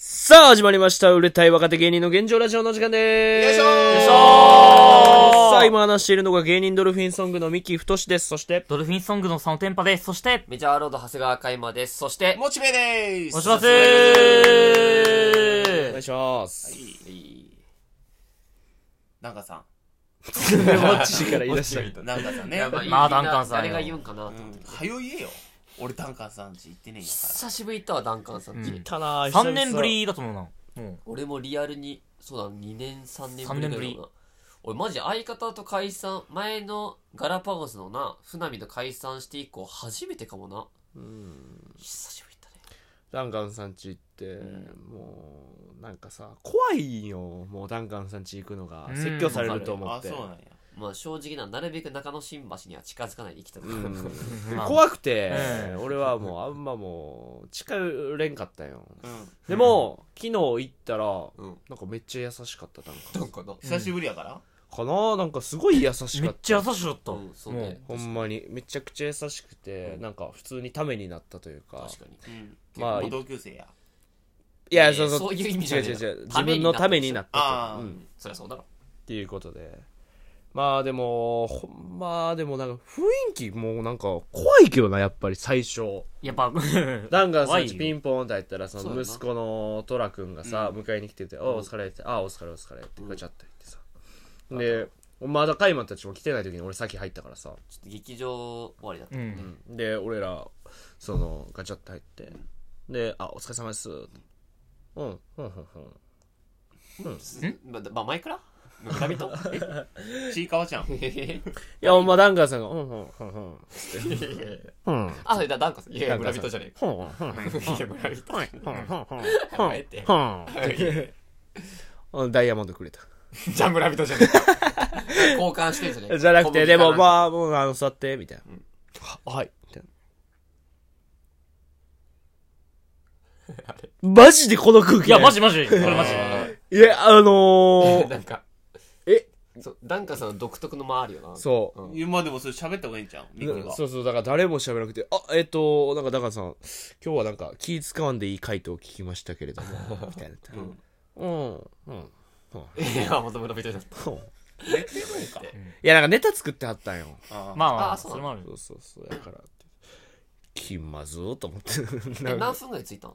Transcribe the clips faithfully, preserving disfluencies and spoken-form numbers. さあ始まりました、売れたい若手芸人の現状ラジオの時間でーす。よいしょー、よいしょー。さあ今話しているのが芸人ドルフィンソングの三木太です。そしてドルフィンソングの佐野天パです。そしてメジャーロード長谷川嘉馬です。そしてモチベです。お願いします。お願いします。ダンカンさんモッチーから言い出したみたいな。ダンカンさんね、まあダンカンさん誰が言うんかなと思って、はよ言えよ。俺ダンカンさん家行ってねえんやから。久しぶり行ったわ、ダンカンさん家、うん、行ったな。さんねんぶりだと思うな、うん、俺もリアルにそうだ、にねんさんねんぶりだな。俺マジ相方と解散、前のガラパゴスのな船見と解散して以降初めてかもな。うん、久しぶりだねダンカンさん家行って、うん、もうなんかさ怖いよ。もうダンカンさん家行くのが説教されると思って。あ、そうなんや。まあ、正直な、なるべく中野新橋には近づかないで生きたと、うんまあ、怖くて、えー、俺はもうあんまもう近寄れんかったよ、うん、でも、うん、昨日行ったら、うん、なんかめっちゃ優しかった。なんかな、久しぶりやから、うん、かな、なんかすごい優しかった。めっちゃ優しかった、うん、そうね、ほんまにめちゃくちゃ優しくて、うん、なんか普通にためになったというか。確かに、うん、まあ同級生や。いや、えー、そうそう、そういう意味じゃない。違う違う、自分のためになったと。ああ、うん、そりゃそうだろっていうことで。まあでもほんまでもなんか雰囲気もなんか怖いけどな、やっぱり最初やっぱダンガンさんちピンポンって入ったら、その息子のトラ君がさ、うん、迎えに来てて、うん、おお疲れって、あお疲れお疲れってガチャって言ってさ、うん、でまだカイマたちも来てない時に俺先入ったからさ、ちょっと劇場終わりだったんで、うん、で俺らそのガチャって入って、であお疲れ様です、うんうんうんうんうんうん、まあ前からラビットちいかわちゃんいやほんまダンカンさんがうんうんうんうんうんあ、それだダンカンさん、いや村人じゃねえか、うんうんうんうんうんうんダイヤモンドくれたじゃあ村人じゃねえ交換してんじゃねえじゃなくて、でもまあもうあの座ってみたいな、はいみたいな。マジでこの空気、いやマジマジこれマジ、いやあのなんかダンカンさんの独特の間あるよな。そう、うん、今でもそれ喋った方がいいんちゃう、ミキが。そうそう、だから誰も喋らなくて、あえっ、ー、となんかダンカンさん今日はなんか気使わんでいい回答を聞きましたけれどもみたいなうんうんうんいやまた村人だった寝てるんかいやなんかネタ作ってはったんよ。あまあまあ、あそれもある。そうそうそうだから気まずーと思って何分ぐらいついたん？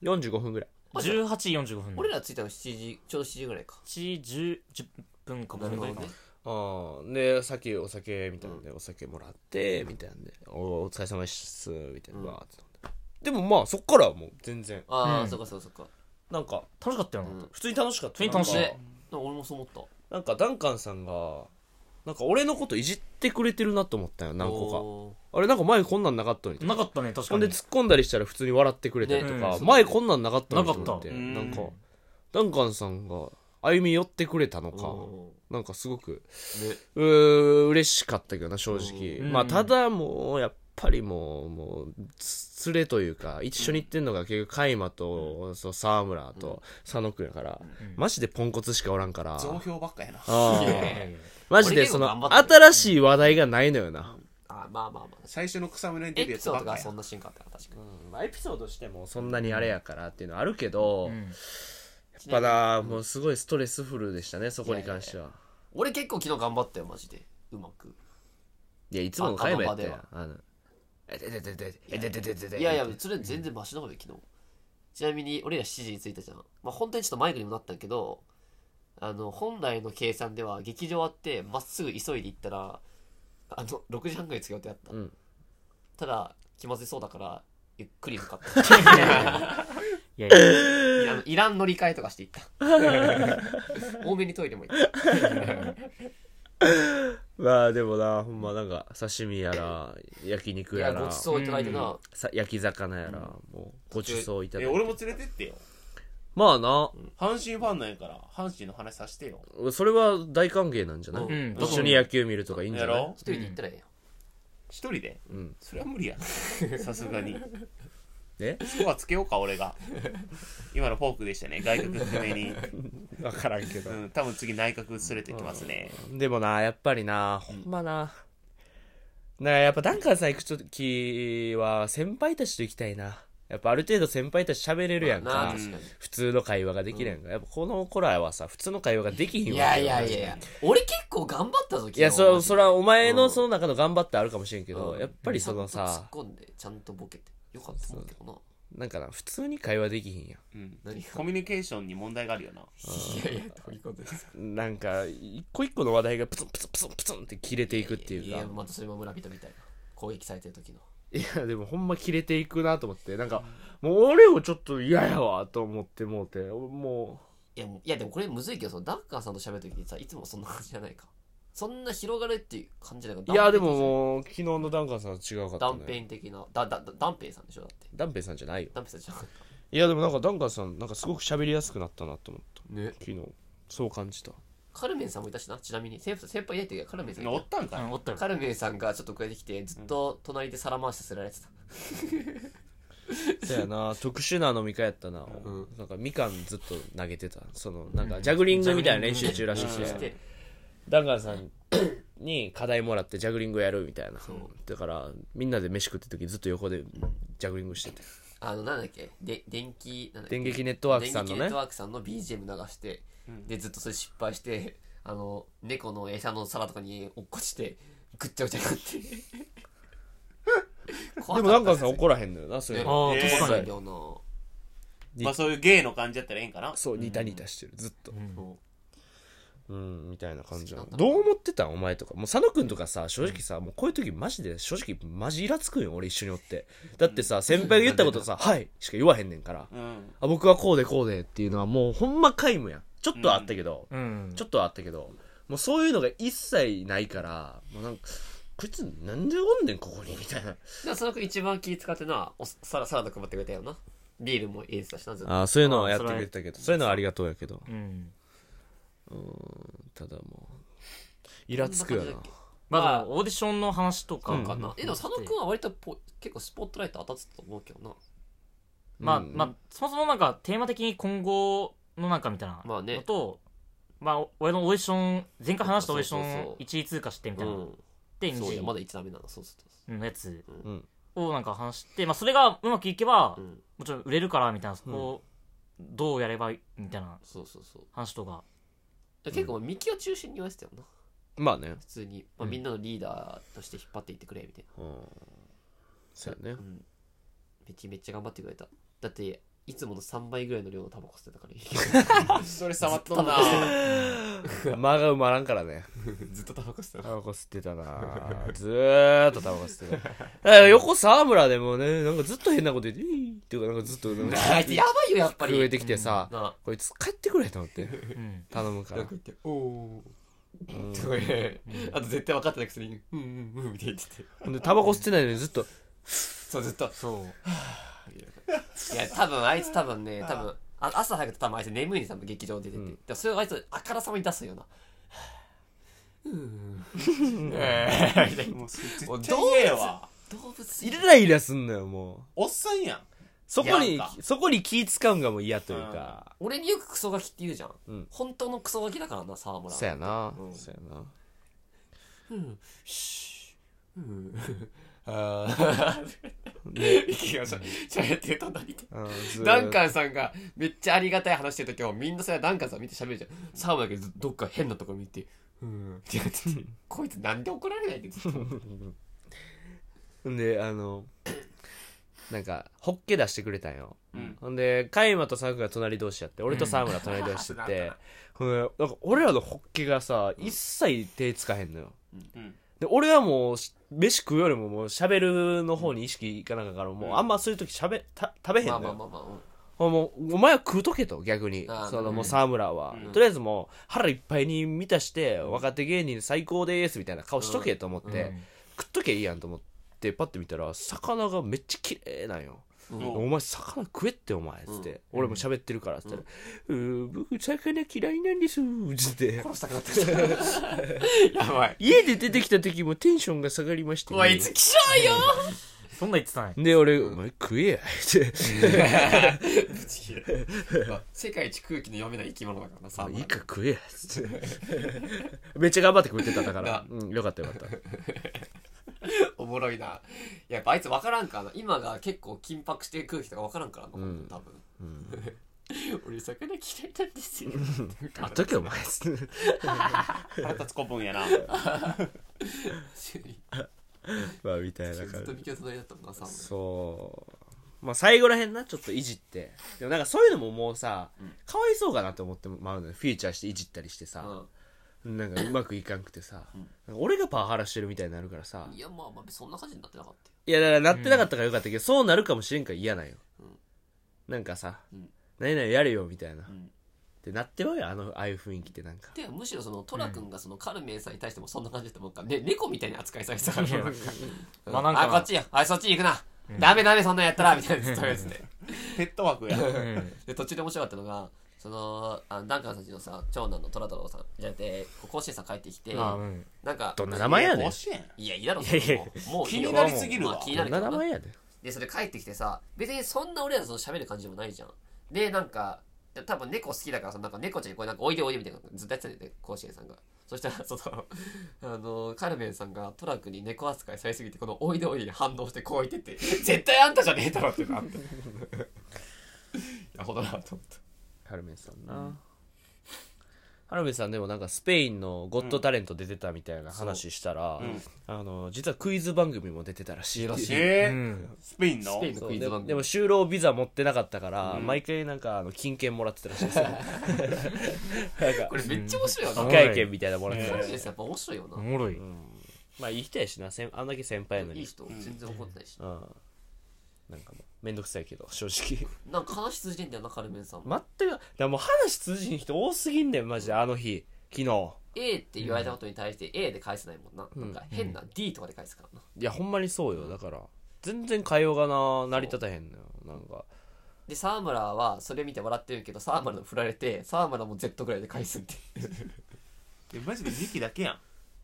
よんじゅうごふんぐらい。じゅうはちじよんじゅうごふん。俺らついたのしちじ、ちょうどしちじぐらいか。しちじじゅっぷんかもね。ああ、でさっきお酒みたいなんで、うん、お酒もらってみたいなんで、お疲れ様ですみたいな、うん、わーって。でもまあそっからはもう全然。ああ、うん、そっかそっかそっか。なんか楽しかったよな、うん、普通に楽しかった。普通に楽しい。なんか俺もそう思った。なんかダンカンさんがなんか俺のこといじってくれてるなと思ったよ、何個か。あれなんか前こんなんなかったのに。なかったね、確かに。ほんで突っ込んだりしたら普通に笑ってくれたりとか、ね、前こんなんなかったのにと思って、なんかダンカンさんが歩み寄ってくれたのか、なんかすごく、ね、うー嬉しかったけどな、正直。まあただもうやっぱりもうもう連れというか一緒に行ってんのが結局カイマと、そう沢村と佐野くんやから、うん、マジでポンコツしかおらんから。増票ばっかやな。マジでその新しい話題がないのよな。あまあまあまあ、最初の草むらに出るやつばっかや。エピソードがそんなシーンかったら確かに、うんまあ、エピソードしてもそんなにあれやからっていうのはあるけど、うん、やっぱな、うん、もうすごいストレスフルでしたね、そこに関しては。いやいやいや俺結構昨日頑張ったよマジで、うまく。いやいつもの会話やったよ。あのえででででえででででで、いやいやそれ全然マシな方で昨日。ちなみに俺らしちじに着いたじゃん。まあ本当にちょっと迷子にもなったけど、あの本来の計算では劇場あってまっすぐ急いで行ったらあのろくじはんぐらい着く予定だった、うん、ただ気まずいそうだからゆっくり向かったいやいやいや、いらん乗り換えとかして行った多めにトイレも行ったまあでもな、ほんまなんか刺身やら焼肉やら、いやごちそういただいてな、さ焼き魚やら、うん、もうごちそういただいて。え俺も連れてってよ。まあな、阪神ファンなんやから阪神の話させてよ。それは大歓迎なんじゃない、うん、一緒に野球見るとかいいんじゃない。一人で行ったらええよ。一人で、うん、それは無理やさすがに。えスコアつけようか俺が今のフォークでしたね、外角低めに分からんけど、うん、多分次内角連れてきますね、うん、でもなやっぱりな、ほんまな、うん、なんかやっぱダンカンさん行く時は先輩たちと行きたいな。やっぱある程度先輩たち喋れるやんか、まあ、確かに普通の会話ができるやんか、うん、やっぱこの子らはさ普通の会話ができひんわ。いやいやいやいや俺結構頑張ったぞ昨日。いやそそれはお前のその中の頑張ってあるかもしれんけど、うん、やっぱりそのさちゃんと突っ込んでちゃんとボケてよかったと思うけどな。なんかな普通に会話できひんや、うん、何コミュニケーションに問題があるよな。いやいやどういうことですか。なんか一個一個の話題がプツンプツンプツンプツンって切れていくっていうか。いやいやまたそれも村人みたいな攻撃されてる時の。いやでもほんま切れていくなと思ってなんか、うん、もう俺もちょっと嫌やわと思ってもうてもういや、 いやでもこれむずいけどダッカーさんと喋る時にさいつもそんな感じじゃないか。そんな広がるっていう感じだから。いやでももう昨日のダンカーさんは違うかったね。ダンペイン的なだだダンペイさんでしょだって。ダンペイさんじゃないよ。ダンペイさんじゃない。いやでもなんかダンカーさんなんかすごく喋りやすくなったなと思った。ね。昨日そう感じた。カルメンさんもいたしな。ちなみに先輩いないときはカルメンさんおったんかい。おったんかい。カルメンさんがちょっとこれできてずっと隣で皿回しさせられてた。そうやな特殊な飲み会やったな。うん、なんかみかんずっと投げてた。そのなんかジャグリングみたいな練習中らしいし。ダンカーさんに課題もらってジャグリングやるみたいな。だからみんなで飯食ってる時ずっと横でジャグリングしててあのなんだっけで電気なんだっけ電撃ネットワークさんのね電撃ネットワークさんの ビージーエム 流して、うん、でずっとそれ失敗してあの猫の餌の皿とかに落っこちてぐっちゃぐちゃになってでもダンカーさん怒らへんのよなそういうの、ね、あ確かに、えー、まあそういう芸の感じだったらええんかな。そうニタニタしてるずっと、うんうんうんみたいな感じなの。どう思ってたんお前とか。もう佐野くんとかさ正直さ、うん、もうこういう時マジで正直マジイラつくんよ俺一緒におって。だってさ先輩が言ったことさはいしか言わへんねんから、うん、あ僕はこうでこうでっていうのはもうほんま皆無やん。ちょっとはあったけど、うん、ちょっとはあったけどもうそういうのが一切ないからもうなんかこいつなんでおんねんここにみたいな。佐野くん一番気使ってなおサラサラと配ってくれたよな。ビールも入れてたしなずっと。あそういうのはやってくれたけどそういうのはありがとうやけど。うんうんただもうイラつくよな。まだオーディションの話とかかな、うん、えでも佐野くんは割とポ結構スポットライト当たってたと思うけどな、うん、まあまあそもそもなんかテーマ的に今後のなんかみたいなのと、まあねまあ、俺のオーディション前回話したオーディションいちい通過してみたいなの、うん、でにいそうやまだいちだめなのそうするとやつをなんか話して、まあ、それがうまくいけば、うん、もちろん売れるからみたいなそこをどうやればいいみたいな話とか結構ミキを中心に言わせたよな、うん、まあね普通に、まあ、みんなのリーダーとして引っ張っていってくれみたいな、うん、そうやね、うん、めちめっちゃ頑張ってくれた。だっていつものさんばいぐらいの量のタバコ吸ってたからそれ触っとんな間が埋まらんからねずっとタバコ吸ってたタバコ吸ってたなずーっとタバコ吸ってただから横沢村でもねなんかずっと変なこと言ってっていうかなんかずっとなんかやばいよやっぱり増えてきてさ、うん、こいつ帰ってくれと思って、うん、頼むからおおすごいあと絶対分かってないくせにうんうんうんみたいに言っててほんでタバコ吸ってないのにずっとそうずっとそういや多分あいつ多分ね多分あ朝早くて多分あいつ眠いに多分劇場出てて、うん、でそれをあいつあからさまに出すようなうーんもう絶対言えわ動物イライラすんのよもうおっさんやんそこにそこに気使うんがもう嫌というか、うん、俺によくクソガキって言うじゃん、うん、本当のクソガキだからな沢村そうやな、うん、そうやなうんシューうんあね、しゃべってると何てダンカンさんがめっちゃありがたい話してる時はみんなそれはダンカンさん見てしゃべるじゃん。サーモだけどどっか変なとこ見てうんってやってこいつなんで怒られないってずっとであのなんかホッケ出してくれたんよ、うん、ほんでカイマとサークが隣同士やって俺とサームが隣同士やって、うん、なんか俺らのホッケがさ、うん、一切手つかへんのよ、うんうんで俺はもう飯食うよりももう喋るの方に意識いかなかから、うん、もうあんまそういう時食べへんのよ、まあまあまあまあ、もうお前は食うとけと逆にそのもう沢村は、うん、とりあえずもう腹いっぱいに満たして、うん、若手芸人最高ですみたいな顔しとけと思って、うん、食っとけいいやんと思ってパッて見たら魚がめっちゃ綺麗なんよ、うん、お前魚食えってお前っつって、うん、俺も喋ってるからっつったら、うん、う僕魚嫌いなんですつって殺したくなってきたやばい家で出てきた時もテンションが下がりまして、ね、おいつきしょうよそんな言ってたんやで俺、うん、お前食えやってぶち切れ世界一空気の読めない生き物だからなさいいか食えやつってめっちゃ頑張って食ってただから、うん、よかったよかったおもろいな。やっぱあいつ分からんからな。今が結構緊迫してる空気とか分からんからな、うん、多分、うん、俺魚嫌いなんですよあっとけお前腹立つ子分やなまあみたいな感じずっと見きょうとないだったもんな、サムそうまあ最後らへんなちょっといじってでもなんかそういうのももうさ、うん、かわいそうかなって思ってもあるのよ。フィーチャーしていじったりしてさ、うんなんかうまくいかんくてさ、うん、なんか俺がパワハラしてるみたいになるからさ。いやまあまあそんな感じになってなかったよ。いやだからなってなかったからよかったけど、うん、そうなるかもしれんから嫌なんよ、うん、なんかさ、うん、何々やれよみたいな、うん、ってなってはよあのああいう雰囲気ってなんかでむしろそのトラ君がそのカルメンさんに対してもそんな感じだったもんか、ね、猫みたいに扱いされてたからなんかまあなんかあこっちよあそっちに行くな、うん、ダメダメそんなんやったらみたいなとりあえずねペット枠やで途中で面白かったのがそのあのダンカンさんちのさ長男のトラ太郎さんじゃなくて甲子園さん帰ってきて、うん、なんかどんな名前やねん。いやいいだろうもう気になりすぎるわ、まあ、気になるけどなどんな名前やねん。でそれ帰ってきてさ別にそんな俺らの喋る感じでもないじゃん。でなんか多分猫好きだからさなんか猫ちゃんにこれなんかおいでおいでみたいなのずっとやってたんだよね甲子園さんが。そしたらそのあのカルメンさんがトラ君に猫扱いされすぎてこのおいでおいでに反応してこう言ってて絶対あんたじゃねえだろってなってやほどなと思ったハルメンさんな、うん、ハルメンさんでもなんかスペインのゴッドタレント出てたみたいな話したら、うんうん、あの実はクイズ番組も出てたらしいらしい、えーうん、スペインのクイズ番組 で, でも就労ビザ持ってなかったから、うん、毎回なんかあの金券もらってたらしいですよなんかこれめっちゃ面白いよな機会券みたいなもらってたらしいです、えー、やっぱ面白いよなおもろい、うん、まあいい人やしなあんだけ先輩やのにいい人全然怒ってないし、うんうんなんかもうめんどくさいけど正直なんか話通じてんだよなカルメンさんも全くだもう話通じん人多すぎんだよマジであの日昨日 A って言われたことに対して A で返せないもんな、うん、なんか変な D とかで返すからな、うん、いやほんまにそうよだから全然会話がな成り立たへんのよなんかで沢村はそれ見て笑ってるけど沢村の振られて沢村も Z ぐらいで返すっていやマジで時期だけやん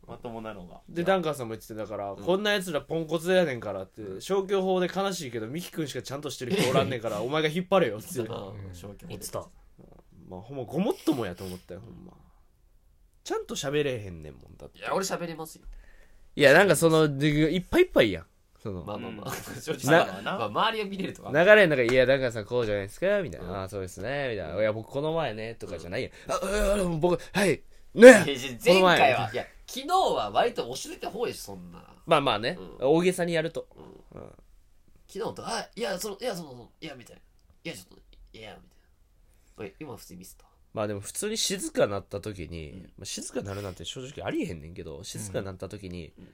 まともなのがでダンカーさんも言っててだから、うん、こんなやつらポンコツやねんからって、うん、消去法で悲しいけどミキ君しかちゃんとしてる人おらんねんからお前が引っ張れよって言ってたな消去法で言ってたまあほんまごもっともやと思ったよほんまちゃんと喋れへんねんもんだっていや俺喋れますよいやなんかそのいっぱいいっぱいやんそのまあまあまあ正直な、まあ、周りを見れるとか流れの中でいやダンカーさんこうじゃないですかみたいな、うん、ああそうですねみたいないや僕この前ねとかじゃないや、うん、ああ僕はいね前回はいや昨日は割と教えた方でしょそんなまあまあね、うん、大げさにやると、うんうん、昨日とあいやそのいやそのいやみたいないやちょっといやみたいな今普通にミスったまあでも普通に静かになった時に、うんまあ、静かになるなんて正直ありえへんねんけど静かになった時に、うん、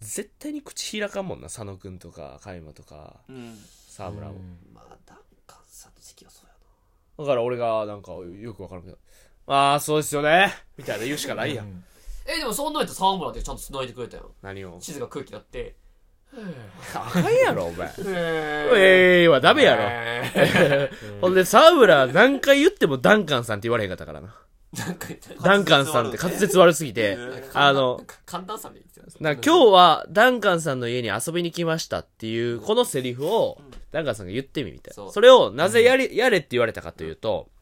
絶対に口開かんもんな佐野くんとかカイマとか、うん、沢村も、うん、まあダンカンさんの時はそうやなだから俺がなんかよくわからんけどああそうですよねみたいな言うしかないやん、うんえでもそんなんやったら沢村ってちゃんと繋いでくれたよ何を地図が空気になってあかんやろお前ええー、はダメやろ、えー、ほんで沢村何回言ってもダンカンさんって言われへんかったからなダンカンさんって滑舌悪すぎてあの寒暖差で言ってたなんか今日はダンカンさんの家に遊びに来ましたっていうこのセリフをダンカンさんが言ってみみたいな そ, それをなぜやれ、うん、やれって言われたかというと、うん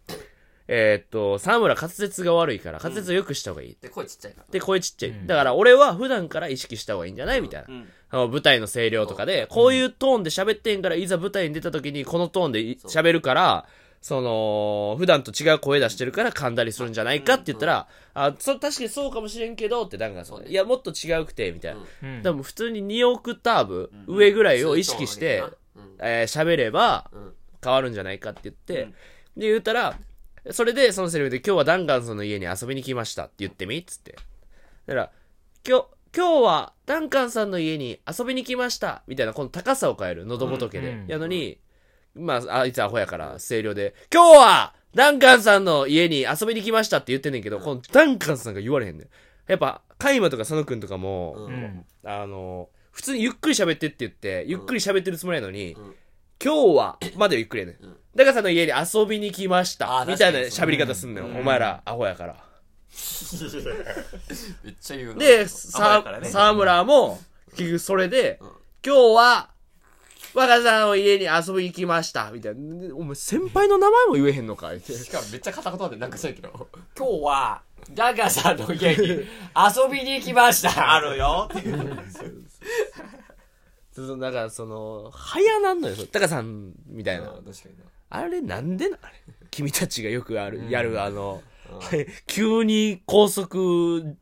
えー、っと沢村滑舌が悪いから滑舌を良くした方がいい、うん、で声ちっちゃいからで声ちっちゃい、うん、だから俺は普段から意識した方がいいんじゃないみたいな、うんうん、あの舞台の声量とかで、うん、こういうトーンで喋ってんからいざ舞台に出た時にこのトーンで喋るからその普段と違う声出してるから噛んだりするんじゃないかって言ったら、うんうんうん、あそ確かにそうかもしれんけどってなんかそういやもっと違うくてみたいな、うん、多分普通ににオクターブ上ぐらいを意識して喋、うんえー、れば変わるんじゃないかって言って、うん、で言ったらそれでそのセリフで今日はダンガンさんの家に遊びに来ましたって言ってみっつってだからきょ今日はダンカンさんの家に遊びに来ましたみたいなこの高さを変える喉仏で、うんうん、やのに、うん、まああいつアホやから声量で今日はダンカンさんの家に遊びに来ましたって言ってんねんけどこのダンカンさんが言われへんねんやっぱカイマとか佐野くんとかも、うん、あの普通にゆっくり喋ってって言ってゆっくり喋ってるつもりなのに、うんうん今日はまでゆっくりやねんだからさんの家に遊びに来ましたみたいな喋り方すんのよ、うん、お前らアホやからめっちゃ言うなで、ね、沢村も結局それで、うん、今日は若さんの家に遊びに来ましたみたいなお前先輩の名前も言えへんのかいってしかもめっちゃ片言でなんかそうやけど今日は若さんの家に遊びに来ましたあるよっていうだからその早なんのよタカさんみたいな。 あ, 確かになあれなんでなあれ君たちがよくあるやるあのあ急に高速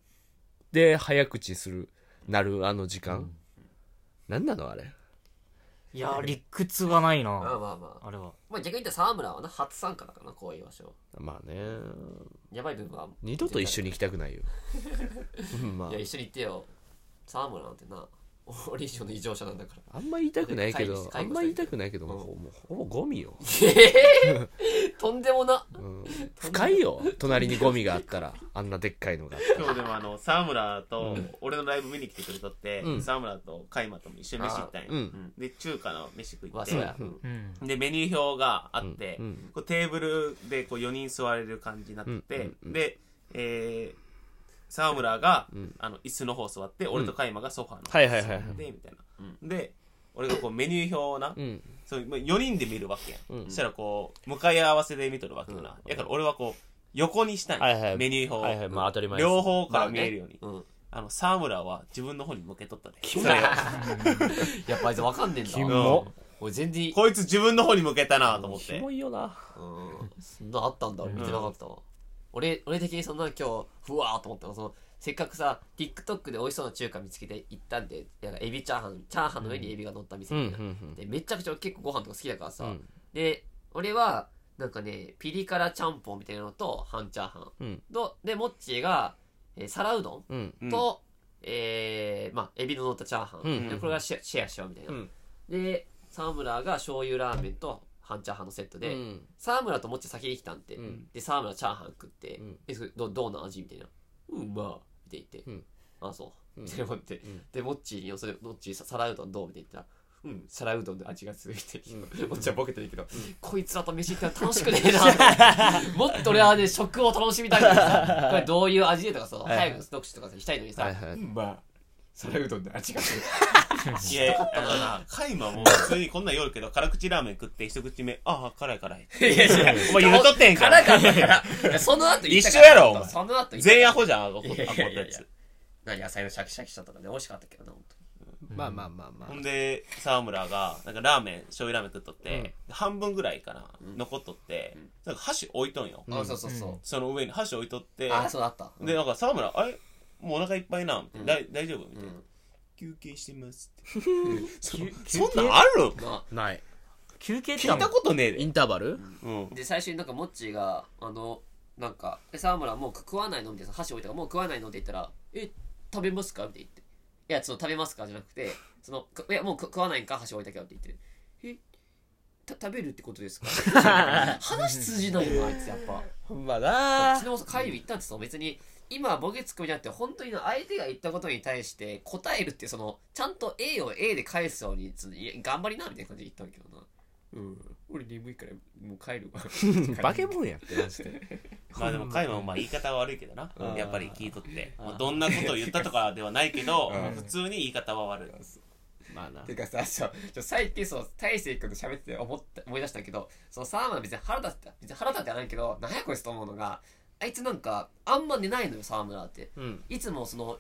で早口するなるあの時間、うん、なんなのあれ。いや理屈がないな。まあまあまあ、あれはまあ逆に言ったら沢村はな初参加だからなこういう場所。まあねやばい部分は二度と一緒に行きたくないよ、まあ、いや一緒に行ってよ沢村なんてな俺以上の異常者なんだから。あんま言いたくないけどあんま言いたくないけど、うん、もうほぼゴミよえー、とんでもな、うん、深いよ隣にゴミがあったらあんなでっかいのがあったら。今日でもあの沢村と俺のライブ見に来てくれとって、うん、沢村と海馬とも一緒に飯行ったんや、うん、で中華の飯食いって、うん、でメニュー表があって、うんうん、こうテーブルでこうよにん座れる感じになってて、うんうんうん、で、えー沢村が、うん、あの椅子の方座って、うん、俺とカイマがソファーの方座ってみたいな、うん、で俺がこうメニュー表をな、うん、そうよにんで見るわけやん、うん、そしたらこう向かい合わせで見とるわけやな、うん、やから俺はこう横にしたい、はいはい、メニュー表、はいはいまあ、当たり前両方から見えるように、まあねうん、あの沢村は自分の方に向けとったで、ね、やっぱあいつ分かんねえんだキモ、うん俺全然こいつ自分の方に向けたなと思ってキモいよな、うん、そんなあったんだ見てなかったわ、うん俺, 俺的にそんな今日ふわーと思ったのそのせっかくさ TikTok で美味しそうな中華見つけて行ったんでなんかエビチャーハンチャーハンの上にエビが乗った店みたいな、うんうんうんうん、でめちゃくちゃ結構ご飯とか好きだからさ、うん、で俺はなんかねピリ辛ちゃんぽんみたいなのと半チャーハン、うん、でモッチーが、えー、皿うどん、うんうん、と、えーまあ、エビの乗ったチャーハン、うんうんうん、でこれがシェア、シェアしようみたいな、うん、で沢村が醤油ラーメンと半チャーハンのセットで、うん、沢村ともっち先に来たんて、うん、で沢村チャーハン食って、うん、えど, どうな味みたいなうまーって言って、うん、あそうみたいな思って、うん、でもっちにそれもっち皿うどんどうみたいなうん皿うどんで味がついて、うん、もっちはボケてるけど、うん、こいつらと飯行ったら楽しくねえなもっと俺はね食を楽しみたいからさこれどういう味でとかさ早くストックとかさしたいのにさ、はいはい、うんまあ皿うどんで味がするいやかったなカイマも普通にこんなん言うけど辛口ラーメン食って一口目ああ辛い辛いいやいやお前言うとってんから辛かったからその後言ったから一緒やろお前その後全アホじゃんあごったやつ何野菜のシャキシャキしたとかで美味しかったけどな本当、うん、まあまあまあまあほんで沢村がなんかラーメン醤油ラーメン食っとって、うん、半分ぐらいかな、うん、残っとって、うん、なんか箸置いとんよ、うん、あそうそうそう、うん、その上に箸置いとってあそうだった、うん、でなんか沢村あれもうお腹いっぱいなみたいな、うん、大丈夫みたいな、うん、休憩してますってそ, そんなんあるのない休憩って聞いたことねえでインターバル、うん、で最初になんかモッチーがあのなんか沢村もう食わないのみたいな箸置いたからもう食わないのって言ったらえ食べますかって言っていやその食べますかじゃなくてそのいやもう食わないんか箸置いたけどって言ってえ食べるってことですか話通じないよあいつやっぱほんまだー昨日会議行ったんですよ別に今ボケツッコミじゃなくて本当に相手が言ったことに対して答えるっていうそのちゃんと A を A で返すように頑張りなみたいな感じで言ったんだけどなうん俺眠いからもう帰るわバケモンやってましてまあでもカイマもまあ言い方は悪いけどなやっぱり聞いとってまあどんなことを言ったとかではないけど普通に言い方は悪いまあなてかさちょ最近そう大成君と喋ってて 思, った思い出したけどそのサーマン別に腹立って別に腹立ってはないけど何やこいつと思うのがあいつなんかあんま寝ないのよ沢村って、うん、いつもその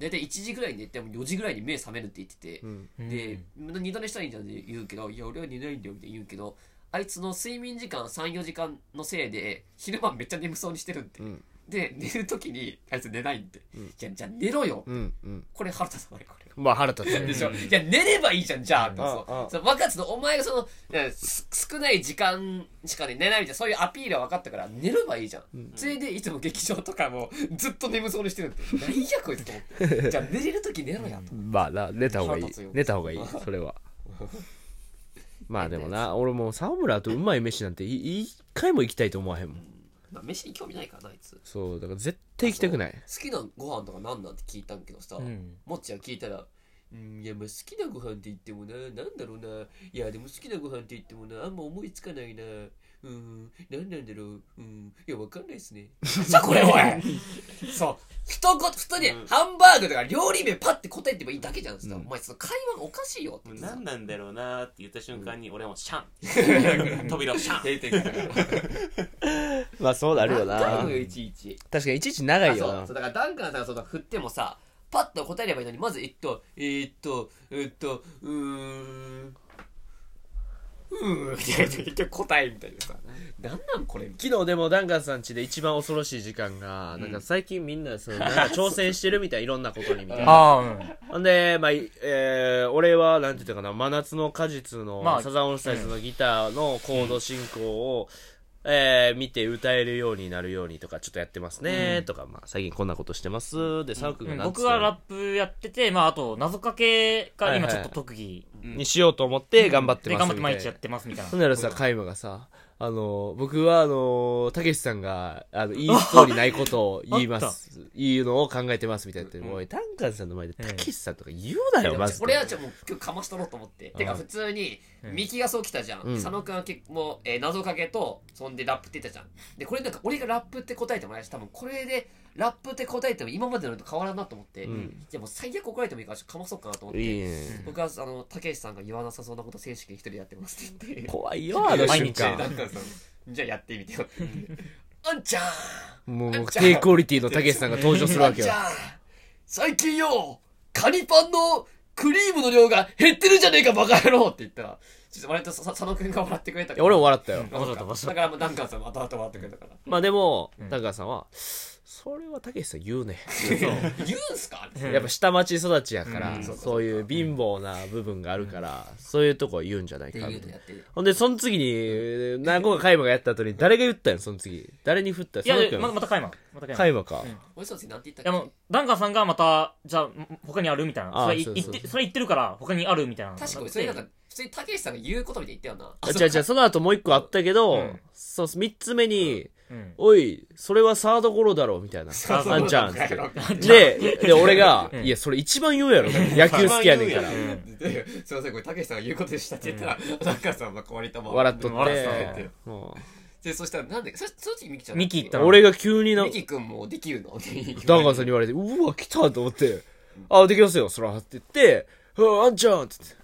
大体いちじぐらいに寝てもよじぐらいに目覚めるって言ってて、うん、で二度寝したらいいんじゃんって言うけどいや俺は寝ないんだよって言うけどあいつの睡眠時間 さん,よ 時間のせいで昼間めっちゃ眠そうにしてるって、うん、で寝る時にあいつ寝ないんで、うん、いやじゃあ寝ろよ、うんうん、これ腹立たないこれまあ腹立たないでしょいや寝ればいいじゃんじゃあって、うん、そうそう分かってたお前がその少ない時間しか、ね、寝ないみたいなそういうアピールは分かったから寝ればいいじゃん、うん、それでいつも劇場とかもずっと眠そうにしてるって何やこいつと思ってじゃあ寝れる時寝ろやとまあな寝た方がいい寝た方がいいそれはまあでもな俺も沢村とうまい飯なんて一回も行きたいと思わへんもん、うん飯に興味ないからなあいつそうだから絶対行きたくない好きなご飯とか何なんて聞いたんけどさ、うん、もっちゃん聞いたらうんいやまあ好きなご飯って言ってもななんだろうないやでも好きなご飯って言ってもなあんま思いつかないなうん何なんだろううんいやわかんないっすねじゃこれおいそう一言普通にハンバーグとか料理名パッて答えてもいいだけじゃんって、うん、お前その会話がおかしいよって何なんだろうなって言った瞬間に俺もシャン、うん、扉をシャン閉店からまあそうなるよな。確かにいちいち長いよな。そうだからダンカンさんがそうだ振ってもさパッと答えればいいのに、まずえっとえっとえっとうーんうーんみたいな、結局答えみたいなさ、なんなんこれ。昨日でもダンガンさん家で一番恐ろしい時間が、うん、なんか最近みんなそのなんか挑戦してるみたい、いろんなことにみたいな。あ、うん、で、まあえー、俺はなんて言うかな、真夏の果実の、まあ、サザンオールスターズのギターのコード進行を、うんえー、見て歌えるようになるようにとかちょっとやってますね、うん、とか、まあ、最近こんなことしてますで、サウ君が、うんうん、僕はラップやってて、まあ、あと謎かけが今ちょっと特技、はいはい、にしようと思って頑張ってますみたいな、うん、で頑張って毎日やってますみたいな。そんならさ、カイムがさ、あの僕はあのたけしさんがあのいい人にないことを言います言うのを考えてますみたいなって、もうダンカンさんの前でたけしさんとか言うなよ、まず。俺はちょっともう今日かましとろうと思って。てか普通にミキがそう来たじゃん。うん、佐野くんは結構、えー、謎かけとそんでラップって言ったじゃん。でこれなんか俺がラップって答えてもらえし、多分これでラップって答えても今までのと変わらんなと思って。うん、じゃもう最悪怒られてもいいからちょっとかまそうかなと思って。いいね、僕はあのたけしさんが言わなさそうなことを正式に一人でやってますって言って。怖いよあの瞬間。じゃあやってみてよあんちゃん、もう低クオリティのたけしさんが登場するわけよ。あんちゃん、最近よ、カニパンのクリームの量が減ってるじゃねえかバカ野郎って言ったら、ちょっと割と佐野くんが笑ってくれたから。俺も笑ったよ。だからダンカンさんも後々笑ってくれたから。まあでも、うん、ダンカンさんはそれはたけしさん言うね言うんすかやっぱ下町育ちやから、うん、そういう貧乏な部分があるから、うん、そういうとこ言うんじゃないかって。ほんでその次に何個かカイマがやった後に誰が言ったんや、その次誰に振ったんや。いや、ま、またカイマまたカイマか、うん、俺その次なんて言ったっけ。いやもうダンカンさんがまたじゃあ他にあるみたいな、それ言ってそれ言ってるから他にあるみたいな。確かにそれなんか普通にたけしさんが言うことみたいに言ったよな。じゃあじゃあその後もう一個あったけど、うん、そうみっつめに、うんうん、おいそれはサードゴロだろみたいな、あんちゃんってで, で俺が、うん、いやそれ一番言うやろ、野球好きやねんから、すいませんこれたけしさんが言うことでしたって言ったら、うん、なんかさんは壊れたまま笑っとって、でそしたらなんでそそっちミキちゃんミキ行ったの。俺が急になミキ君もできるのダンカンさんに言われて、うわ来たと思ってあできますよそらって言って、ああんちゃんって言って、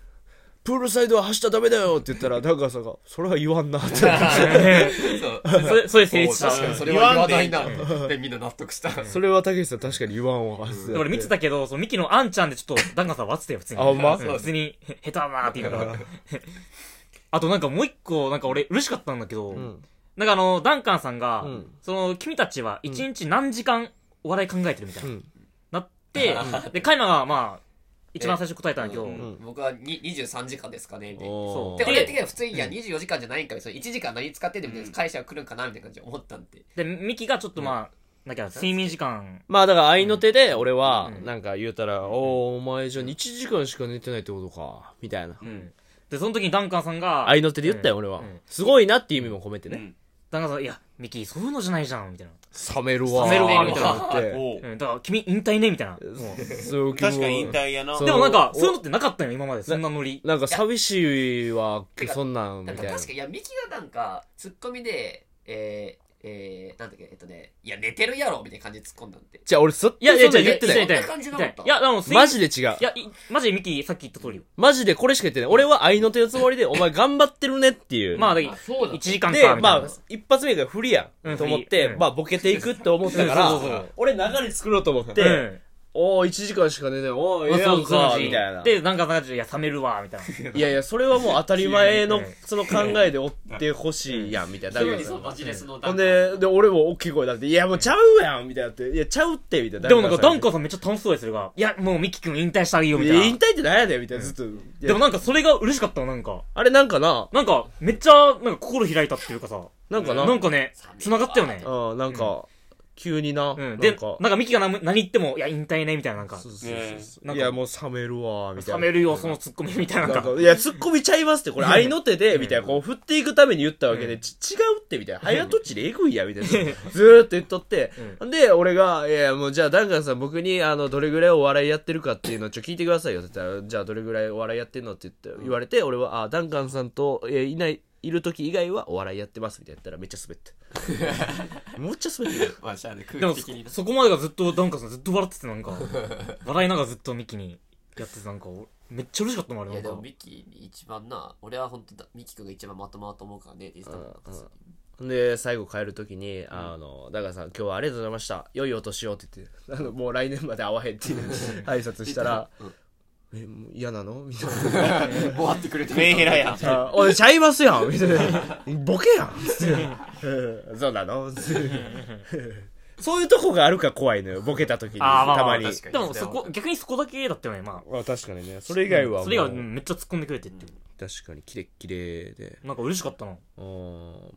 プールサイドは走ったらダメだよって言ったら、ダンカンさんがそれは言わんなってそうそれ成立した。確かにそれは言わないなってみんな納得したそれはたけしさん確かに言わんわ。俺見てたけど、そのミキのあんちゃんでちょっとダンカンさん割ってたよ普通に。あ、ま、普通に下手だなって言うからあとなんかもう一個なんか俺嬉しかったんだけど、うん、なんかあのダンカンさんが、うん、その君たちは一日何時間お笑い考えてるみたいな、うん、なってでカイマがまあ一番最初答えたんだけど、うんうん、僕はにじゅうさんじかんですかねみたいな。そうで俺的には普通に、いやにじゅうよじかんじゃないんか、それいちじかん何使っててみたいな、会社が来るんかなみたいな感じで思ったんで。でミキがちょっとまあ、うん、なんか睡眠時間、まあだから愛の手で俺はなんか言うたら、うん、おお前じゃあいちじかんしか寝てないってことかみたいな、うん、でその時にダンカンさんが愛の手で言ったよ俺は、うんうん、すごいなっていう意味も込めてね、うん、ダンカンさんいやミキそういうのじゃないじゃんみたいな、冷めるわ冷めるわみたいなって、うん、だから君引退ねみたいなそう確かに引退やな。でもなんかそういうのってなかったよ今まで、そんなノリ。なんか寂しいわそんなんみたいな。確かにいやミキがなんかツッコミでえーえー、なんだっけ、えっとね、いや寝てるやろみたいな感じで突っ込んだんで。じゃあ俺そいやいやじゃ言ってない。そんな感じなかった。いやでもマジで違う。いやマジでミキさっき言った通りよ。マジでこれしか言ってない。俺は愛の手のつもりでお前頑張ってるねっていう。まあだけどいちじかんかみたいな。でまあ一発目がフリやんと思って、うん、まあボケていくって思ったから、そうそうそう俺流れ作ろうと思って。うんおーいちじかんしか寝てないおーええやんかみたいなでなんかなんかいや冷めるわみたいないやいやそれはもう当たり前のその考えでおってほしいやんみたいな。ほんでで俺も大きい声だっていやもうちゃうやんみたいなっていやちゃうってみたいな。でもなんかダンカンさんめっちゃ楽しそうですよがいやもうミキ君引退したらいいよみたいな。引退ってなんやねんみたいなずっと、うん、でもなんかそれが嬉しかったのなんかあれなんかななんかめっちゃなんか心開いたっていうかさなんかななんかね繋がったよねあなんか、うん急にな、うん、で、なんか、なんかミキが 何, 何言っても、いや、引退ね、みたいな、なんか。そうそうそうそうなんかいや、もう冷めるわ、みたいな。冷めるよ、そのツッコミ、みたいな。なんかいや、ツッコミちゃいますって、これ、愛の手で、みたいな、こう、振っていくために言ったわけで、ち違うって、みたいな。早とちでえぐいや、みたいな。ずーっと言っとって。で、俺が、いや、もう、じゃあ、ダンカンさん、僕に、あの、どれぐらいお笑いやってるかっていうのを、ちょ、聞いてくださいよ、って言ったら、じゃあ、どれぐらいお笑いやってんのって言って、言われて、俺は、あ、ダンカンさんと、え、いない、いる時以外はお笑いやってますみたいなやったらめっちゃ滑ってめっちゃ滑ってまあしゃあね空気的に そ, そこまでがずっとダンカンさんずっと笑っててなんか笑いながらずっとミキにやっててなんかめっちゃ嬉しかったもんあれ。いやでもミキに一番な俺は本当ミキ君が一番まともだと思うからねって言ってたもん。で最後帰る時に、うん、あのダガさん今日はありがとうございました、良いお年をって言って、あのもう来年まで会わへんっていう挨拶したらえ、もう嫌なのみたいな終わってくれてメンヘラやん、俺ちゃいますやんみたいなボケやんそうなのそういうとこがあるか怖いのよ、ボケた時に。ああ、まあ、たまに。でもそこ、逆にそこだけだったよね、まあ。あ、確かにね。それ以外は、うん、それ以外はめっちゃ突っ込んでくれてって、うん、確かにキレッキレでなんか嬉しかったな。あ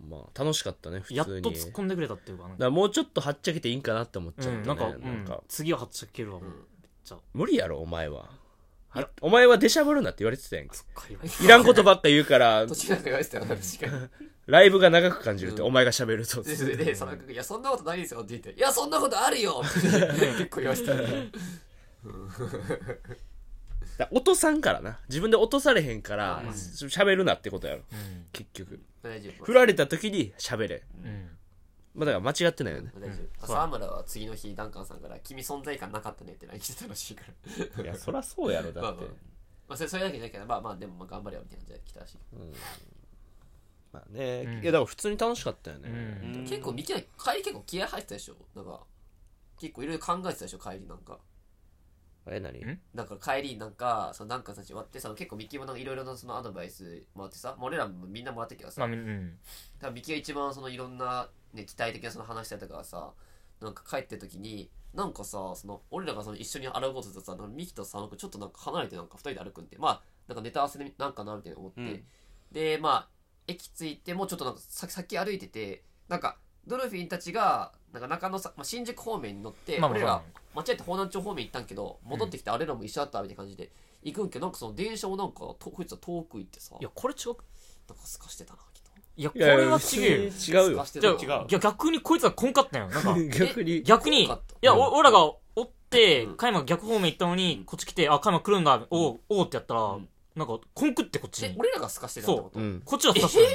まあ楽しかったね、普通にやっと突っ込んでくれたっていうか、なんかだからもうちょっとはっちゃけていいんかなって思っちゃった、ね、うん、なんか、うん、なんか次ははっちゃけるわ、うん、めっちゃ無理やろお前は。はお前は出しゃばるなって言われてたやんけ。そっか、言われてた。いらんことばっか言うから途中なんか言われてたよな、確かにライブが長く感じるって、うん、お前が喋るとでででそのいやそんなことないですよって言って、いやそんなことあるよ結構言わせた、ね、だ落とさんからな、自分で落とされへんから喋、うん、るなってことやろ、うん、結局大丈夫、振られた時に喋れ、うん、まあ、だから間違ってないよね、うん、大丈夫。沢村は次の日ダンカンさんから君存在感なかったねって ライン 来てたらしいからいやそりゃそうやろ、だってまあ、まあまあ、それだけじゃないけど、まあまあでもまあ頑張れよみたいな感じで来たらしい、うん、まあね、うん、いやだから普通に楽しかったよね、うん、結構ミキは帰り結構気合入ってたでしょ、なんか結構いろいろ考えてたでしょ、帰りなんかえ何なんか帰りなんかそのなんかたち終わってさ、結構ミキもいろいろなそのアドバイスもらってさ、俺らもみんなもらったけどさ、まあうん、多分ミキが一番そのいろんな、ね、期待的なその話したりとかさ、なんか帰ってる時になんかさ、その俺らがその一緒に歩こうとしたらさ、ミキとさちょっとなんか離れてなんかふたりで歩くんで、まあなんかネタ合わせでなんかなみたいな思って、うん、でまあ駅着いてもうちょっとなんか 先, 先歩いてて、なんかドルフィンたちがなんか中野さ、まあ、新宿方面に乗って、まあ、俺ら間違えて方南町方面行ったんけど、戻ってきてあれらも一緒だったみたいな感じで行くんけど、なんかその電車もなんかとこいつは遠く行ってさ、いやこれ違う、なんかすかしてたな、きっといやこれは違うよ、違うよ、じゃあ逆にこいつはこんかったよ、なんか逆に逆にいや、うん、俺らがおってカイマが逆方面行ったのにこっち来て、あカイマ来るんだ、おうおうってやったら、うん、なんかコンクってこっちに俺らがすかしてたってこと、うん、こっちはすかしてる、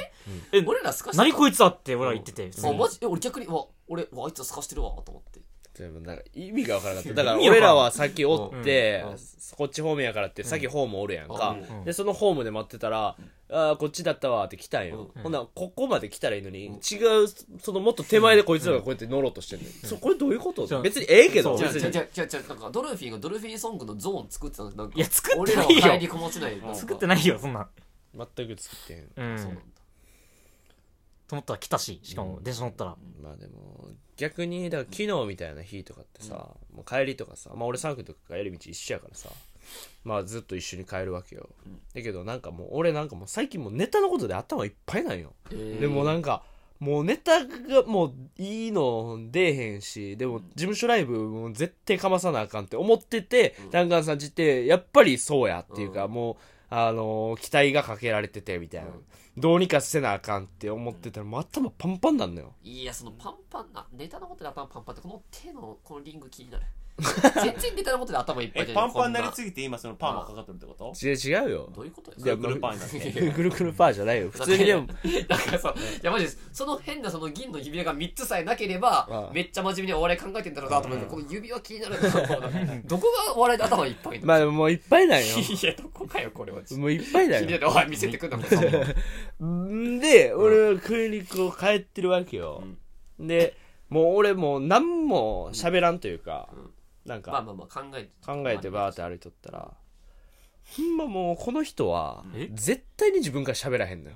え俺らすかしてた何こいつだって俺は言ってて、うん、あマジ俺逆にわ俺わあいつはすかしてるわと思って、でもなんか意味が分からなかった。だから俺らは先おって、うんうん、こっち方面やからって先ホームおるやんか、うん、でそのホームで待ってたら、うん、あこっちだったわって来たんよ、うん、ほんならここまで来たらいいのに、うん、違うそのもっと手前でこいつらがこうやって乗ろうとしてるの、うん、そこれどういうこと、うん、別にええけど、じゃあじゃあじゃあじゃあなんかドルフィンがドルフィンソングのゾーン作ってたの、なんかいや作ってないよ、俺らは帰りこもってないよ、作ってないよそんな全く作ってへん、うん、そうなんだと思ったら来たし、しかも電車乗ったら、うん、まあでも逆にだから昨日みたいな日とかってさ、うん、もう帰りとかさ、まあ、俺サンクとかがやる道一緒やからさ、まあずっと一緒に帰るわけよ、うん、だけどなんかもう俺なんかもう最近もうネタのことで頭いっぱいなんよ、えー、でもなんかもうネタがもういいの出えへんし、でも事務所ライブも絶対かまさなあかんって思ってて、ダンガンさんちってやっぱりそうやっていうか、うん、もうあのー、期待がかけられててみたいな、うん、どうにかせなあかんって思ってたら、うん、頭パンパンなんのよ。いやそのパンパンなネタのことで頭パンパンって、この手のこのリング気になる全然ネタのことで頭いっぱいじゃないえパンパンになりすぎて今そのパーマかかってるってこと？違う違うよ、どういうことですか？グルグルパーになってグルグルパーじゃないよ普通に。でもだからさ、いやマジですその変なその銀の指輪がみっつさえなければ、ああめっちゃ真面目にお笑い考えてんだろうなと思って、この指輪気になるどこがお笑いで頭いっぱいまあもういっぱいなんよいやどこかよこれはもういっぱいだよ気になる、お前見せてくんだもんで俺はクリニックを帰ってるわけよ、うん、でもう俺もう何も喋らんというか、うんうん、なんかまあまあまあ考えて考えてバーって歩いとったら、ほんまもうこの人は絶対に自分から喋らへんのよ。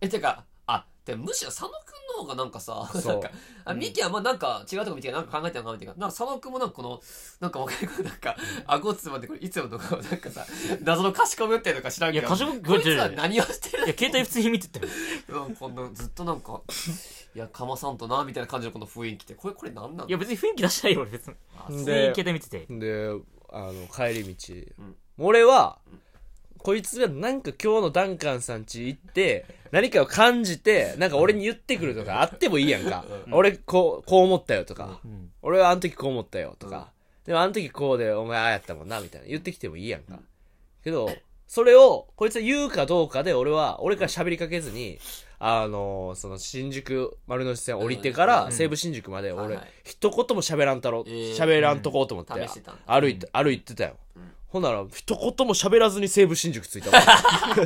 えてかあでむしろ佐野くんの方がなんかさ、なんかあミキはまあなんか違うとこ見てなんか考えてるのかみたいな、なんか佐野くんもなんかこのなんかわかるかなんか顎つまんでこれいつもとかなんかさ謎のかしこぶってるとか知らんけど、いやかしこぶってる。こいつは何をしてるの？いや携帯普通に見てて、うん、こんなずっとなんか。いやかまさんとなみたいな感じのこの雰囲気ってこれこれなんなの？いや別に雰囲気出したいよ俺別に。普通に携帯見てて。で、あの帰り道、うん、俺は、うん、こいつがなんか今日のダンカンさん家行って何かを感じてなんか俺に言ってくるとかあってもいいやんか。うん、俺こうこう思ったよとか、うん、俺はあの時こう思ったよとか、うん、でもあの時こうでお前ああやったもんなみたいな言ってきてもいいやんか。うん、けどそれをこいつが言うかどうかで俺は俺から喋りかけずに。あのー、その新宿丸の内線降りてから西武新宿まで俺一言も喋らんたろ喋らんとこうと思って歩いて歩いてたよ、ほんなら一言も喋らずに西武新宿着いた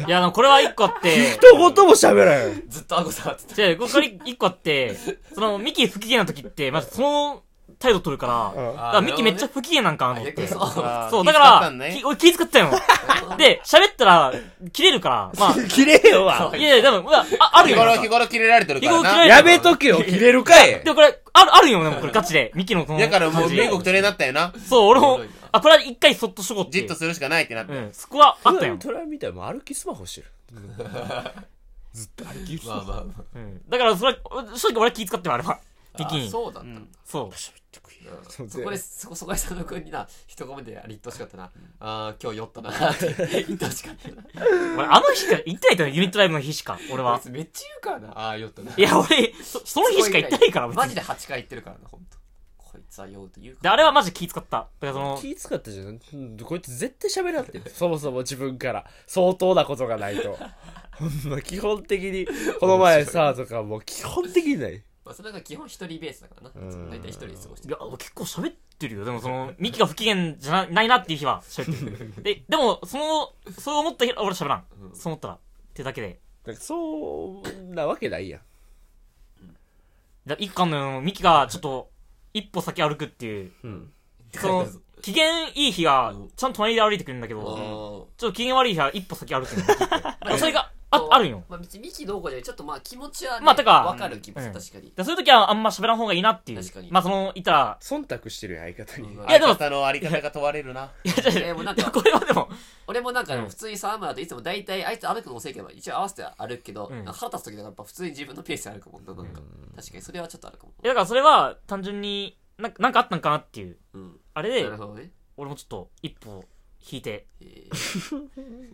いや、あのこれは一個あって一言も喋らんずっとあご触ってた。違う、これ一個あって、そのミキ不機嫌な時ってまずその態度取るから、うん、だからミキめっちゃ不機嫌なんかなのって。そうだから、ね、俺気遣ったよで喋ったら切れるから、まあ、切れよわ。いやいや、でもああるよ。日頃日頃切れられてるからな。やめとけよ、切れるかい。でもこれあるあるよね、もうこれガチでミキのこの感じだからもう米国トレーになったよな。そう、俺もあ、これは一回そっとしとこうってじっとするしかないってなって、うん、そこはあったよ。トレーみたいもう歩きスマホしてるずっと歩きスマホ、まあまあまあ、うん、だからそれ正直俺は気遣ってもあればミキにそうだったんだ、うん、そううん、そこで、そこ、そこで佐野くんにな、一コメであれ言ってほしかったな。あー、今日酔ったなって言ってほしかったな。俺、あの日しか言ってないとユニットライブの日しか、俺は。めっちゃ言うからな。あー、酔ったな。いや、俺、そ、その日しか言ってないから、マジではちかい言ってるからな、ほんと。こいつは酔うと言うから。で、あれはマジ気使った。だからその気使ったじゃん。こいつ絶対喋らんって。そもそも自分から相当なことがないと。ほんま、基本的に、この前さ、とかもう基本的にない。まあ、それが基本一人ベースだからな。大体一人で過ごしてる。いや、結構喋ってるよ。でもその、ミキが不機嫌じゃないなっていう日は喋ってる。で、でも、その、そう思った日は俺喋らん。うん、そう思ったら。ってだけで。だからそうなわけないやん。だ一巻のミキがちょっと、一歩先歩くっていう。うん、その、機嫌いい日が、ちゃんと隣で歩いてくるんだけど、うん、ちょっと機嫌悪い日は一歩先歩くんだけど。それが、あ、あるよ。まあ、ミキどうこうじゃない。ちょっとまあ気持ちはね、まあ、分かる気持ち、うん、確かに。だそういう時はあんま喋らん方がいいなっていう。確かに。まあ、その、いたら。忖度してるよ、相方に。うん、いや、でも。相方のあり方が問われるな。いや、いや、いや、もうなんか、これはでも。俺もなんか、普通に沢村といつも大体、あいつ歩くの遅いけど、一応合わせて歩くけど、うん、腹立つ時だからやっぱ普通に自分のペースで歩くもんだ、なんか。うん、確かに、それはちょっとあるかも。いや、だからそれは、単純になんか、なんかあったんかなっていう。うん、あれで、なるほどね、俺もちょっと、一歩、引いて。えー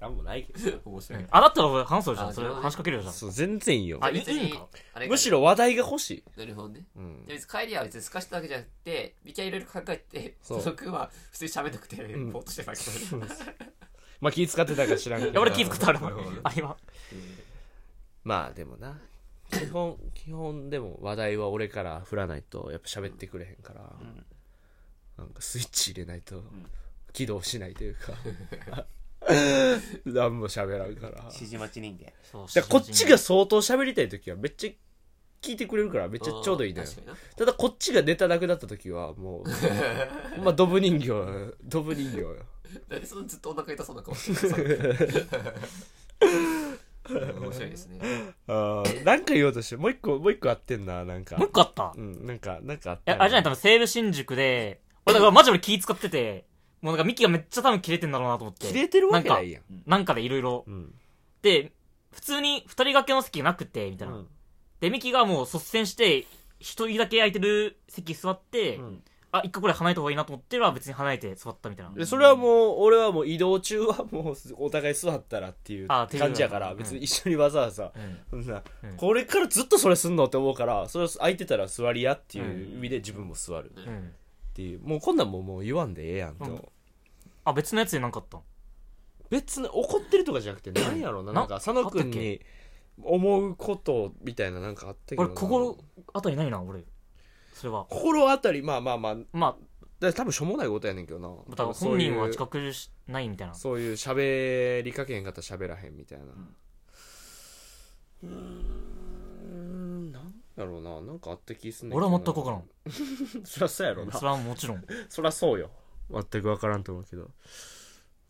なんもないけど面白い、うん、あだったら話そうじゃん、それ話しかけるよじゃん。そう、全然いいよ。あ、いいんか、むしろ話題が欲しい。なるほどね、うん、で別に帰りは別にすかしたわけじゃなくて、ミキはいろいろ考えて、その君は普通に喋んなくてぼ、うん、ーっとしてたけど、うん、まあ気使ってたから知らんけどいや俺気使ったあれもあれは、うん、まあでもな基本基本でも話題は俺から振らないとやっぱ喋ってくれへんから、うん、なんかスイッチ入れないと起動しないというか、うん何も喋らんから指示待ち人間。だからこっちが相当喋りたい時はめっちゃ聞いてくれるからめっちゃちょうどいいのよ。ただこっちがネタなくなった時はもうまあドブ人形ドブ人形よ。何そのずっとお腹痛そうな顔してる面白いですね。ああ、なんか言おうとしてもう一個もう一個あってんな。なんかもう一個あった。うん、なんかなんかあった、ね、あれじゃない、多分西武新宿で俺だからマジ俺気使っててもうなんかミキがめっちゃ多分キレてんだろうなと思って。キレてるわけないやん。なんか、なんかでいろいろ。で、普通に二人掛けの席なくて、みたいな。うん、で、ミキがもう率先して、一人だけ空いてる席座って、うん、あ、一回これ離れた方がいいなと思っては別に離れて座ったみたいな。で、それはもう、俺はもう移動中はもうお互い座ったらっていう感じやから、別に一緒にわざわざ、うんうん、これからずっとそれすんのって思うから、それ空いてたら座りやっていう意味で自分も座る。うんうん、もうこんなんももう言わんでええやんと、うん、あ、別のやつで何かあったん。別の怒ってるとかじゃなくて何やろうな、なんか佐野くんに思うことみたいななんかあったけど、俺心当たりないな。俺それは心当たりまあまあまあまあ多分しょうもないことやねんけどな。多分本人は自覚ないみたいな、そういう喋りかけへんかったら喋らへんみたいな、うん、うーん、なんだろうな、なんかあった気すんねんけど俺は全く分からんそりゃそうやろな、そりゃもちろんそりゃそうよ、全く分からんと思うけど、う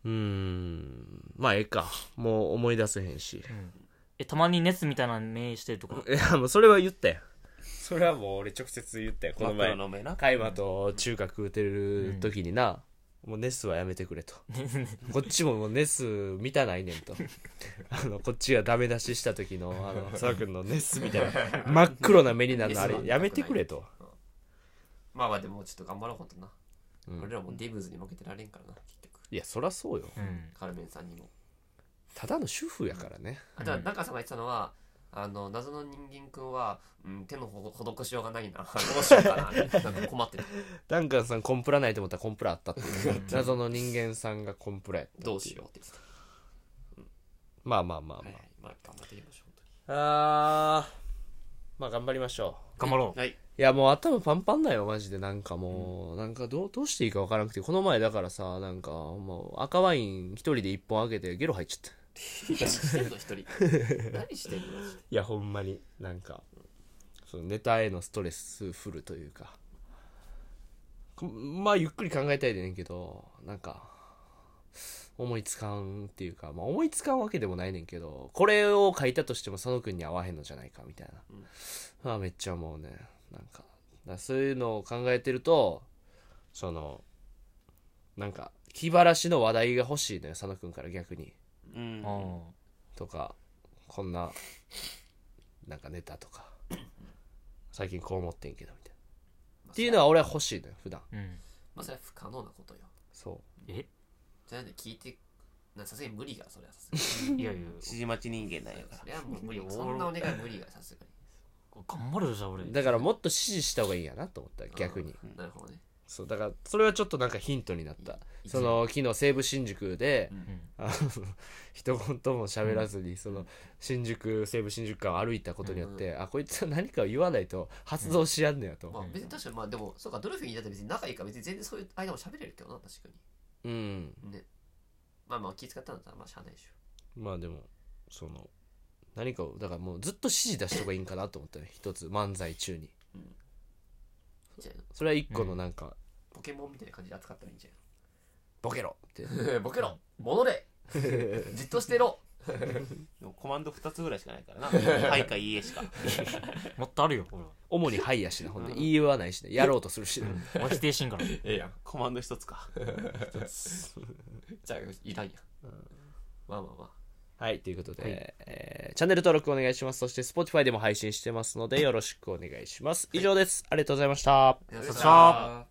ーん、まあええか、もう思い出せへんし、うん、えたまにネスみたいな目してるとか。いや、もうそれは言ったよ、それはもう俺直接言ったよ。この前カイマと中華食うてる時にな、うん、もうネスはやめてくれとこっちももうネス満たないねんとあのこっちがダメ出しした時のあの佐野君のネスみたいな真っ黒な目になるのあれやめてくれとまあまあでもちょっと頑張ろうことな、うん、俺らもディブズに負けてられんからな結局。いやそらそうよ、うん、カルメンさんにもただの主婦やからね、うん、あとは中さんが言ってたのはあの謎の人間くんは、うん、手の施しようがないなどうしようかななんか困ってたダンカンさんコンプラないと思ったらコンプラあったって謎の人間さんがコンプラやったってどうしようって言ってた、うん、まあまあまあまあ、はい、まあ頑張っていきましょう。本当にあーまあ頑張りましょう、頑張ろう、はい。いやもう頭パンパンだよマジで。なんかもう、うん、なんかどう、どうしていいか分からなくて、この前だからさ、なんかもう赤ワイン一人で一本開けてゲロ入っちゃった何してんの一人何してんの。いやほんまになんかそのネタへのストレスフルというか、まあゆっくり考えたいでねんけど、なんか思いつかんっていうか、まあ、思いつかんわけでもないねんけど、これを書いたとしても佐野くんに合わへんのじゃないかみたいな、うん、まあ、めっちゃもうね、なんか、だそういうのを考えてると、そのなんか気晴らしの話題が欲しいのよ佐野くんから逆に、うん、とかこんななんかネタとか最近こう思ってんけどみたいな、まあ、っていうのは俺は欲しいのよ普段、うん、まあそれは不可能なことよ。そうえなんで聞いてさすがに無理がそれはさすがにいやいや縮まち人間だよからそれはもう無理、そんなお願い無理がさすがに頑張るじゃん俺。だからもっと指示した方がいいやなと思った逆に。なるほどね。そうだからそれはちょっとなんかヒントになった。その昨日西武新宿で、うんうん、一言も喋らずにその新宿西武新宿間を歩いたことによって、うんうん、あこいつは何かを言わないと発動しやんねやと、うんまあ、別に確かにまあでもそうかドルフィンにだって別に仲いいから別に全然そういう間も喋れるけどな確かに、うんね、まあまあ気遣ったんだったらまあしゃあないでしょ。まあでもその何かをだからもうずっと指示出した方がいいんかなと思ったね一つ漫才中に、うん、それは一個のなんか、うん、ポケモンみたいな感じで扱ったらいいんじゃん。ボケろってボケろ戻れじっとしてろコマンドふたつぐらいしかないからなはいかいいえしかもっとあるよほら主にはいやしな、ほんで言いはないしね、やろうとするしねまあ否定しんからええやんコマンドひとつかひとつじゃあいらんや、うん、まあまあまあはいということで、はい、えー、チャンネル登録お願いします。そして Spotify でも配信してますのでよろしくお願いします。以上です、はい、ありがとうございました。ありがとうございました。